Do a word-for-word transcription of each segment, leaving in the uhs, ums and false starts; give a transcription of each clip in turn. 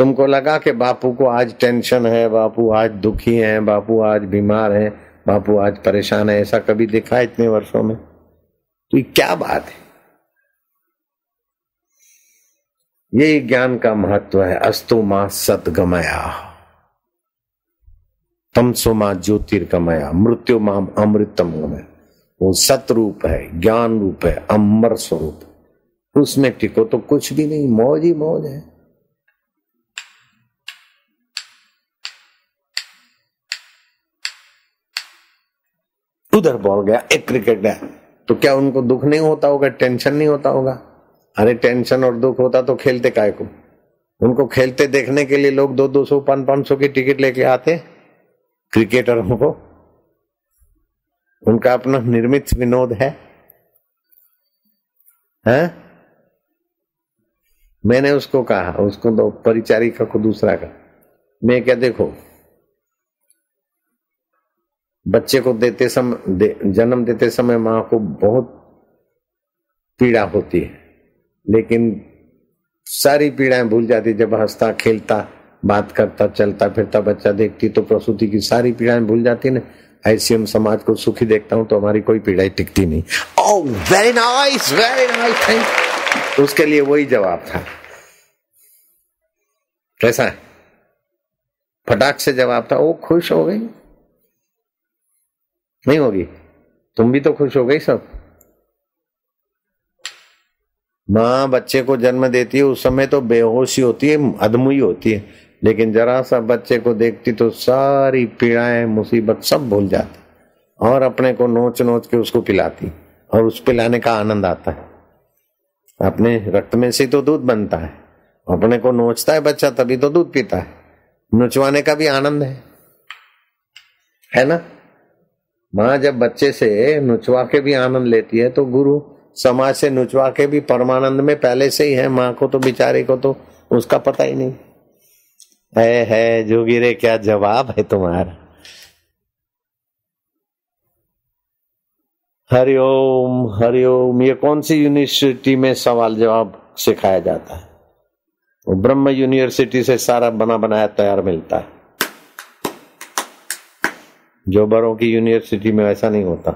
तुमको लगा कि बापू को आज टेंशन है, बापू आज दुखी हैं, बापू आज बीमार हैं, बापू आज परेशान है, ऐसा कभी देखा है इतने वर्षों में? तो ये क्या बात है? ये ज्ञान का महत्व है। अस्तु मां सद्गमया तमसो मां ज्योतिर्गमया मृत्यु मां अमृतम गमया। वो सतरूप है, ज्ञान रूप है, अमर स्वरूप है। उसमें टिको तो कुछ भी नहीं, मौज ही मौज है। उधर बॉल गया, एक क्रिकेट गया, तो क्या उनको दुख नहीं होता होगा, टेंशन नहीं होता होगा? अरे टेंशन और दुख होता तो खेलते काय को? उनको खेलते देखने के लिए लोग दो दो सौ पांच पांच सौ की टिकट लेके आते क्रिकेटरों को। उनका अपना निर्मित विनोद है, है? मैंने उसको कहा, उसको तो परिचारिका को दूसरा का, मैं क्या देखो बच्चे को देते समय दे, जन्म देते समय मां को बहुत पीड़ा होती है, लेकिन सारी पीड़ाएं भूल जाती जब हंसता खेलता बात करता चलता फिरता बच्चा देखती, तो प्रसूति की सारी पीड़ाएं भूल जाती ना। ऐसे हम समाज को सुखी देखता हूं तो हमारी कोई पीड़ा ही टिकती नहीं। Oh very nice, very nice, thank you. उसके लिए वही जवाब था। कैसा है? फटाक से जवाब था। वो खुश हो गई, नहीं होगी? तुम भी तो खुश हो गई सब। मां बच्चे को जन्म देती है, उस समय तो बेहोशी होती है, अधमुई होती है, लेकिन जरा सा बच्चे को देखती तो सारी पीड़ाएं मुसीबत सब भूल जाती और अपने को नोच नोच के उसको पिलाती और उस पिलाने का आनंद आता है। अपने रक्त में से तो दूध बनता है, अपने को नोचता है बच्चा तभी तो दूध पीता है। नोचवाने का भी आनंद है, है ना? माँ जब बच्चे से नुचवा के भी आनंद लेती है तो गुरु समाज से नुचवा के भी परमानंद में पहले से ही है। माँ को तो बेचारे को तो उसका पता ही नहीं है। है जोगी रे, क्या जवाब है तुम्हारा। हरिओम हरिओम। ये कौन सी यूनिवर्सिटी में सवाल जवाब सिखाया जाता है? वो ब्रह्म यूनिवर्सिटी से सारा बना बनाया तैयार मिलता है। जोबरों की यूनिवर्सिटी में वैसा नहीं होता।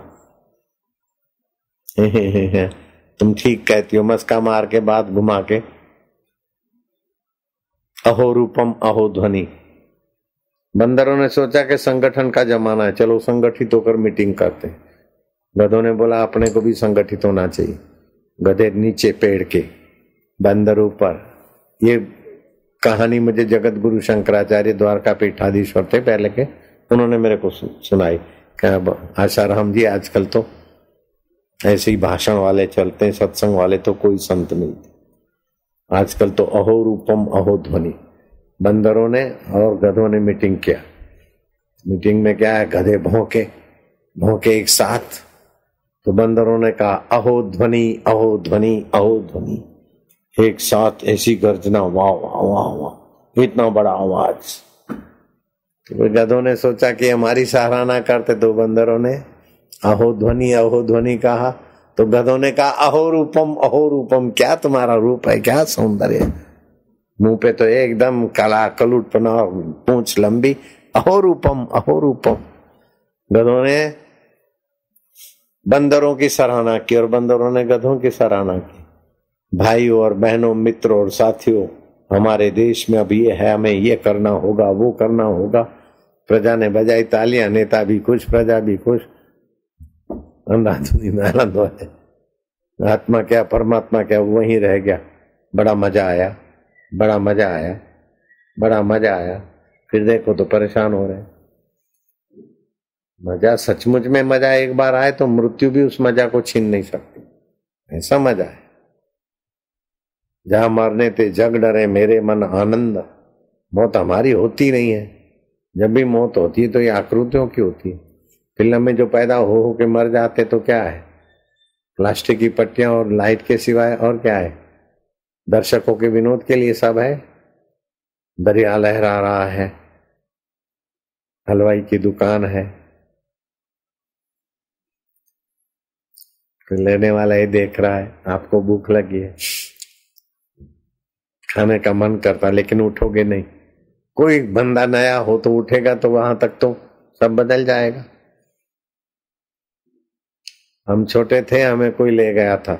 हे हे हे हे। तुम ठीक कहती हो, मस्का मार के बात घुमा के। अहो रूपम अहो ध्वनि। बंदरों ने सोचा कि संगठन का जमाना है, चलो संगठित होकर मीटिंग करते। गधों ने बोला अपने को भी संगठित होना चाहिए। गधे नीचे पेड़ के, बंदर ऊपर। ये कहानी मुझे जगत गुरु शंकराचार्य द्वारका पीठाधीश्वर थे पहले के, उन्होंने मेरे को सुनाई। आशाराम जी आजकल तो ऐसे ही भाषण वाले चलते हैं, सत्संग वाले तो कोई संत नहीं। आजकल तो अहो रूपम अहो ध्वनि। बंदरों ने और गधों ने मीटिंग किया। मीटिंग में क्या है, गधे भौंके भौंके एक साथ। तो बंदरों ने कहा अहो ध्वनि अहो ध्वनि अहो ध्वनि। एक साथ ऐसी गर्जना, वाह वाह वाह वाह, इतना बड़ा आवाज। गधों ने सोचा कि हमारी सराहना करते। तो बंदरों ने अहो ध्वनि अहो ध्वनि कहा, तो गधों ने कहा अहो रूपम अहो रूपम। क्या तुम्हारा रूप है, क्या सौंदर्य। मुंह पे तो एकदम काला कलूट पना, पूंछ लंबी। अहो रूपम अहो रूपम। गधों ने बंदरों की सराहना की और बंदरों ने गधों की सराहना की। भाइयों और बहनों, मित्रों और साथियों, हमारे देश में अब ये है, हमें ये करना होगा, वो करना होगा। प्रजा ने बजाई तालियां, नेता भी खुश, प्रजा भी खुश। अंधाधुनी में आनंद है, आत्मा क्या परमात्मा क्या वहीं रह गया। बड़ा मजा आया, बड़ा मजा आया, बड़ा मजा आया। फिर देखो तो परेशान हो रहे। मजा सचमुच में मजा एक बार आए तो मृत्यु भी उस मजा को छीन नहीं सकती। ऐसा मजा है। जहां मरने ते जग डरे मेरे मन आनंद। मौत हमारी होती नहीं है। जब भी मौत होती है तो ये आकृतियों की होती है। फिल्म में जो पैदा हो हो के मर जाते तो क्या है, प्लास्टिक की पट्टियां और लाइट के सिवाय और क्या है? दर्शकों के विनोद के लिए सब है। दरिया लहरा रहा है, हलवाई की दुकान है, लेने वाला ये देख रहा है, आपको भूख लगी है, खाने का मन करता, लेकिन उठोगे नहीं। कोई बंदा नया हो तो उठेगा तो वहां तक तो सब बदल जाएगा। हम छोटे थे, हमें कोई ले गया था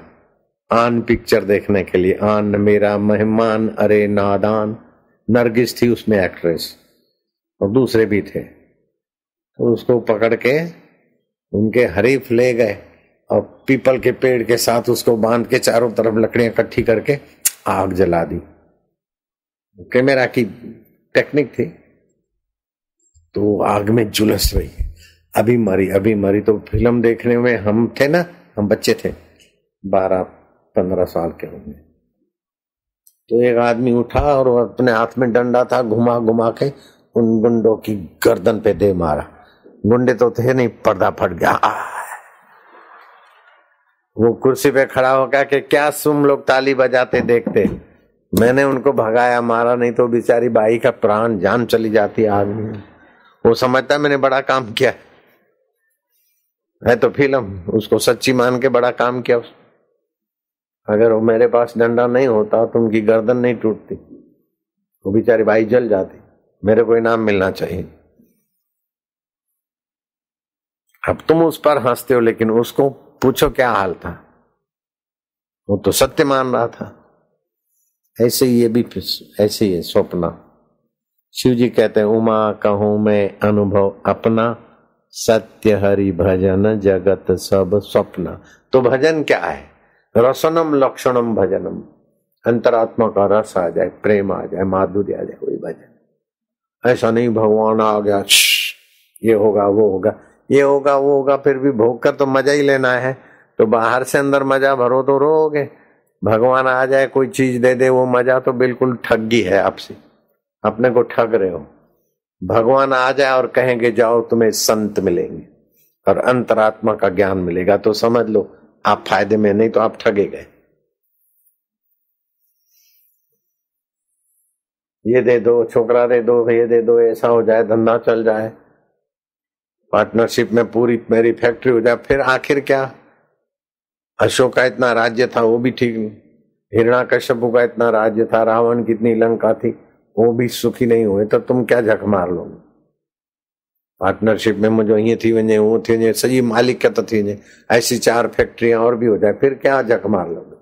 आन पिक्चर देखने के लिए। आन मेरा मेहमान अरे नादान, नरगिस थी उसमें एक्ट्रेस और दूसरे भी थे। तो उसको पकड़ के उनके हरीफ ले गए और पीपल के पेड़ के साथ उसको बांध के चारों तरफ लकड़ियां इकट्ठी करके आग जला दी। कैमरा की टेक्निक थी। तो आग में झुलस रही है, अभी मरी अभी मरी। तो फिल्म देखने में हम थे ना, हम बच्चे थे, बारह पंद्रह साल के होंगे। तो एक आदमी उठा और अपने हाथ में डंडा था, घुमा घुमा के उन गुंडों की गर्दन पे दे मारा। गुंडे तो थे नहीं, पर्दा फट गया। वो कुर्सी पे खड़ा होकर के क्या तुम लोग ताली बजाते देखते। मैंने उनको भगाया, मारा नहीं तो बेचारी बाई का प्राण जान चली जाती। आदमी वो समझता मैंने बड़ा काम किया है, तो फिल्म उसको सच्ची मान के बड़ा काम किया। अगर वो मेरे पास डंडा नहीं होता तो उनकी गर्दन नहीं टूटती, वो बेचारी बाई जल जाती। मेरे को इनाम मिलना चाहिए। अब तुम उस पर हंसते हो, लेकिन उसको पूछो क्या हाल था। वो तो सत्य मान रहा था। ऐसे ही ये भी ऐसे ही है स्वप्न। शिव जी कहते हैं उमा कहूं मैं अनुभव अपना, सत्य हरि भजन जगत सब स्वप्न। तो भजन क्या है? रसनम लक्षणम भजनम। अंतरात्मा का रस आ जाए, प्रेम आ जाए, माधुर्य आ जाए, वही भजन। ऐसा नहीं भगवान आ गया, ये होगा वो होगा, ये होगा वो होगा, फिर भी भोग कर तो मजा ही लेना है। तो बाहर से अंदर मजा भरो तो रोगे। भगवान आ जाए, कोई चीज दे दे, वो मजा तो बिल्कुल ठगी है आपसे, अपने को ठग रहे हो। भगवान आ जाए और कहेंगे जाओ तुम्हें संत मिलेंगे और अंतरात्मा का ज्ञान मिलेगा, तो समझ लो आप फायदे में, नहीं तो आप ठगे गए। ये दे दो, छोकरा दे दो, ये दे दो, ऐसा हो जाए, धंधा चल जाए, पार्टनरशिप में पूरी मेरी फैक्ट्री हो जाए। फिर आखिर क्या? अशोक का इतना राज्य था, वो भी ठीक नहीं। हिरण्यकश्यप का इतना राज्य था, रावण कितनी लंका थी, वो भी सुखी नहीं हुए। तो तुम क्या झक मार लोगे? पार्टनरशिप में मुझे ये थी वने, वो थी वने, सही मालिकत थी वने, ऐसी चार फैक्ट्रियां और भी हो जाए, फिर क्या झक मार लोगे?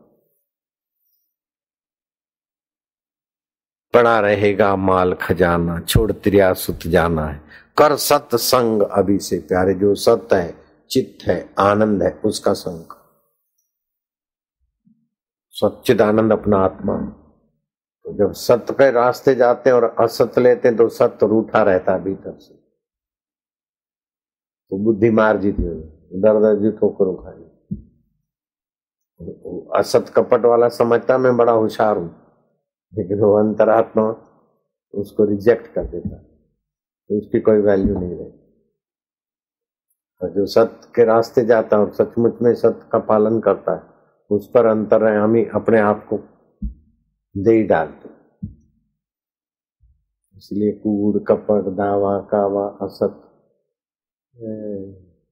पड़ा रहेगा माल खजाना, छोड़ त्रिया सुत जाना है। कर सत्संग अभी से प्यारे, जो सत्य है, चित्त है, आनंद है, उसका संग। सच्चिद आनंद अपना आत्मा। तो जब सत्य के रास्ते जाते हैं और असत लेते हैं तो सत्य रूठा रहता है भीतर से। तो बुद्धि मार जीती है, इधर उधर जी ठोकरों खाई। असत कपट वाला समझता मैं बड़ा होशियार हूं, लेकिन वो अंतरात्मा उसको रिजेक्ट कर देता, उसकी कोई वैल्यू नहीं रही। और जो सत्य के रास्ते जाता है और सचमुच में सत्य का पालन करता है, उस पर अंतर है, हम ही अपने आप को दे ही डालते। इसलिए कूड़ कपट दावा कावा असत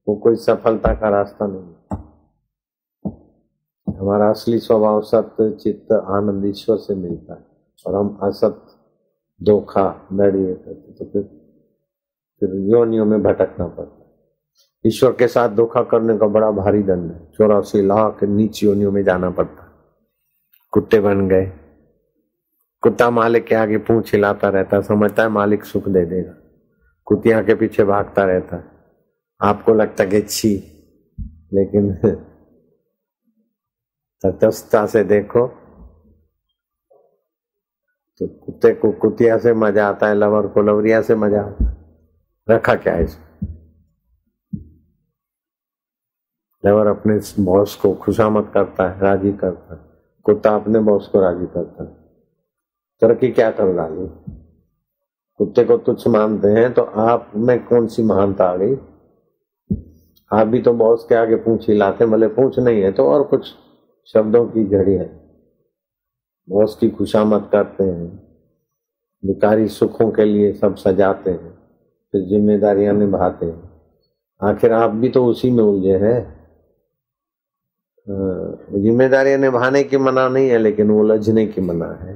वो कोई सफलता का रास्ता नहीं। हमारा असली स्वभाव सत्य चित्त आनंद ईश्वर से मिलता है, और हम असत धोखा दड़िए करते, तो फिर फिर योनियों में भटकना पड़ता है। ईश्वर के साथ धोखा करने का बड़ा भारी दंड है, चौरासी लाख नीच योनियों में जाना पड़ता है। कुत्ते बन गए, कुत्ता मालिक के आगे पूंछ हिलाता रहता, समझता है मालिक सुख दे देगा, कुतिया के पीछे भागता रहता है। आपको लगता कि छी, लेकिन तटस्थता से देखो तो कुत्ते को कुतिया से मजा आता है, लवर को लवरिया से मजा आता है। रखा क्या है इसमें? लेवर अपने बॉस को खुशामद करता है, राजी करता है, कुत्ता अपने बॉस को राजी करता है। तरक्की क्या कर डाली? कुत्ते को तुच्छ मानते हैं, तो आप में कौन सी महानता आ गई? आप भी तो बॉस के आगे पूंछ हिलाते, भले पूंछ नहीं है तो और कुछ शब्दों की झड़ी है, बॉस की खुशामद करते हैं, भिखारी सुखों के लिए सब सजाते हैं, फिर जिम्मेदारियां निभाते हैं। आखिर आप भी तो उसी में उलझे हैं। जिम्मेदारियां निभाने की मना नहीं है, लेकिन उलझने की मना है।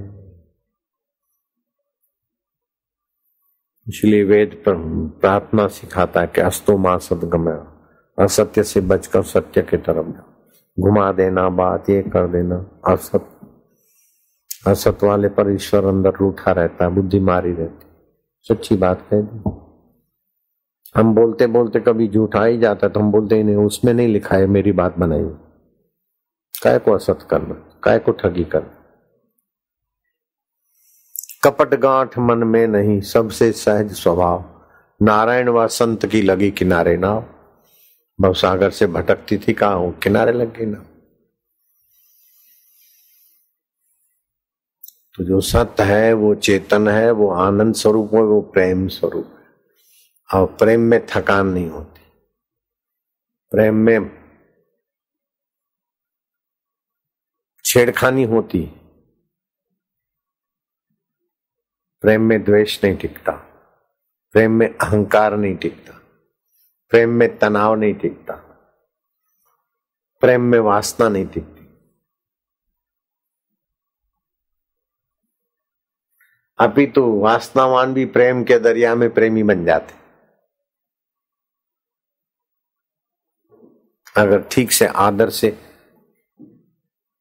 इसलिए वेद प्रार्थना सिखाता है कि अस्तो मां सदगमय, असत्य से बचकर सत्य की तरफ जाओ, घुमा देना बात, ये कर देना असत, असत वाले पर ईश्वर अंदर रूठा रहता है, बुद्धि मारी रहती, सच्ची बात कह दी। हम बोलते बोलते कभी झूठा ही जाता तो हम बोलते ही नहीं, उसमें नहीं लिखा है, मेरी बात बनाई, काय को असत करना, काय को ठगी करना। कपट गांठ मन में नहीं, सबसे सहज स्वभाव, नारायण व संत की लगी किनारे नाव, भवसागर से भटकती थी कहाँ हो, किनारे लग गई ना। तो जो सत्य है वो चेतन है, वो आनंद स्वरूप है, वो प्रेम स्वरूप है, और प्रेम में थकान नहीं होती, प्रेम में छेड़खानी होती, प्रेम में द्वेष नहीं टिकता, प्रेम में अहंकार नहीं टिकता, प्रेम में तनाव नहीं टिकता, प्रेम में वासना नहीं टिकती। अभी तो वासनावान भी प्रेम के दरिया में प्रेमी बन जाते, अगर ठीक से आदर से।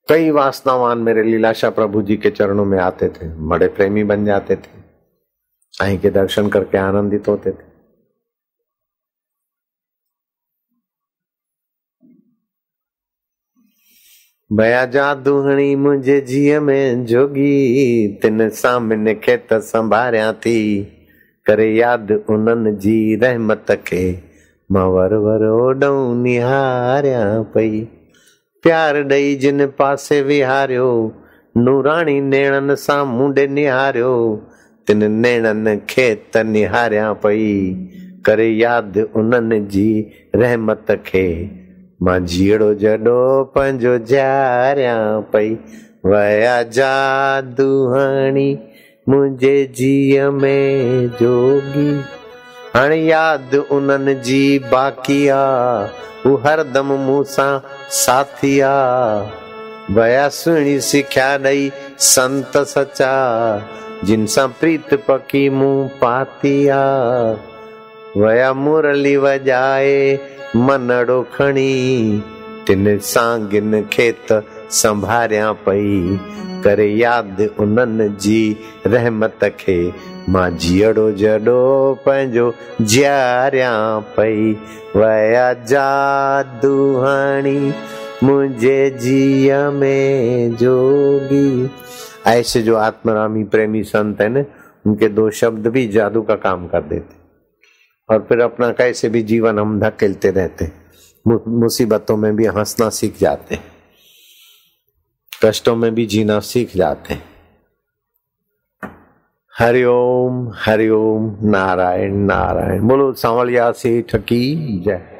कई वासनावान मेरे लीलाशाह प्रभु जी के चरणों में आते थे, बड़े प्रेमी बन जाते थे, साईं के दर्शन करके आनंदित होते थे। बया जादूहणी मुझे जिय में जोगी, तिन सामने खेत संभारिया थी, करे याद उनन जी रहमत खे, मवर वरोडो निहारिया पई, प्यार दई जिन पासे विहार्यो, नूराणी नेणन सामू डे निहार्यो, तिन नेणन खेत निहार्या पई, करे याद उनन जी रहमत खे, मां जीड़ो जडो पंजो जार्या पई, वया जादूहणी मुझे जीअ में जोगी, हण याद उनन जी बाकिया, वो हरदम मूसा साथिया, वया सुणी सिख्या दई संत सचा, जिनसा प्रीत पकी मुँह पातिया, वया मुरली वजाए मनड़ो खणी, तिन सांगिन खेत संभारिया पई, करे याद उनन जी रहमत खे, मां जीअड़ो जडो पंहिंजो जियारिया पई, वया जादूहणी मुझे जिया में जोगी। ऐसे जो आत्मरामी प्रेमी संत है न, उनके दो शब्द भी जादू का काम कर देते, और फिर अपना कैसे भी जीवन हम धकेलते रहते, मुसीबतों में भी हंसना सीख जाते, कष्टों में भी जीना सीख जाते। हरिओम हरिओम नारायण नारायण बोलो, सांवलिया सेठ की जय।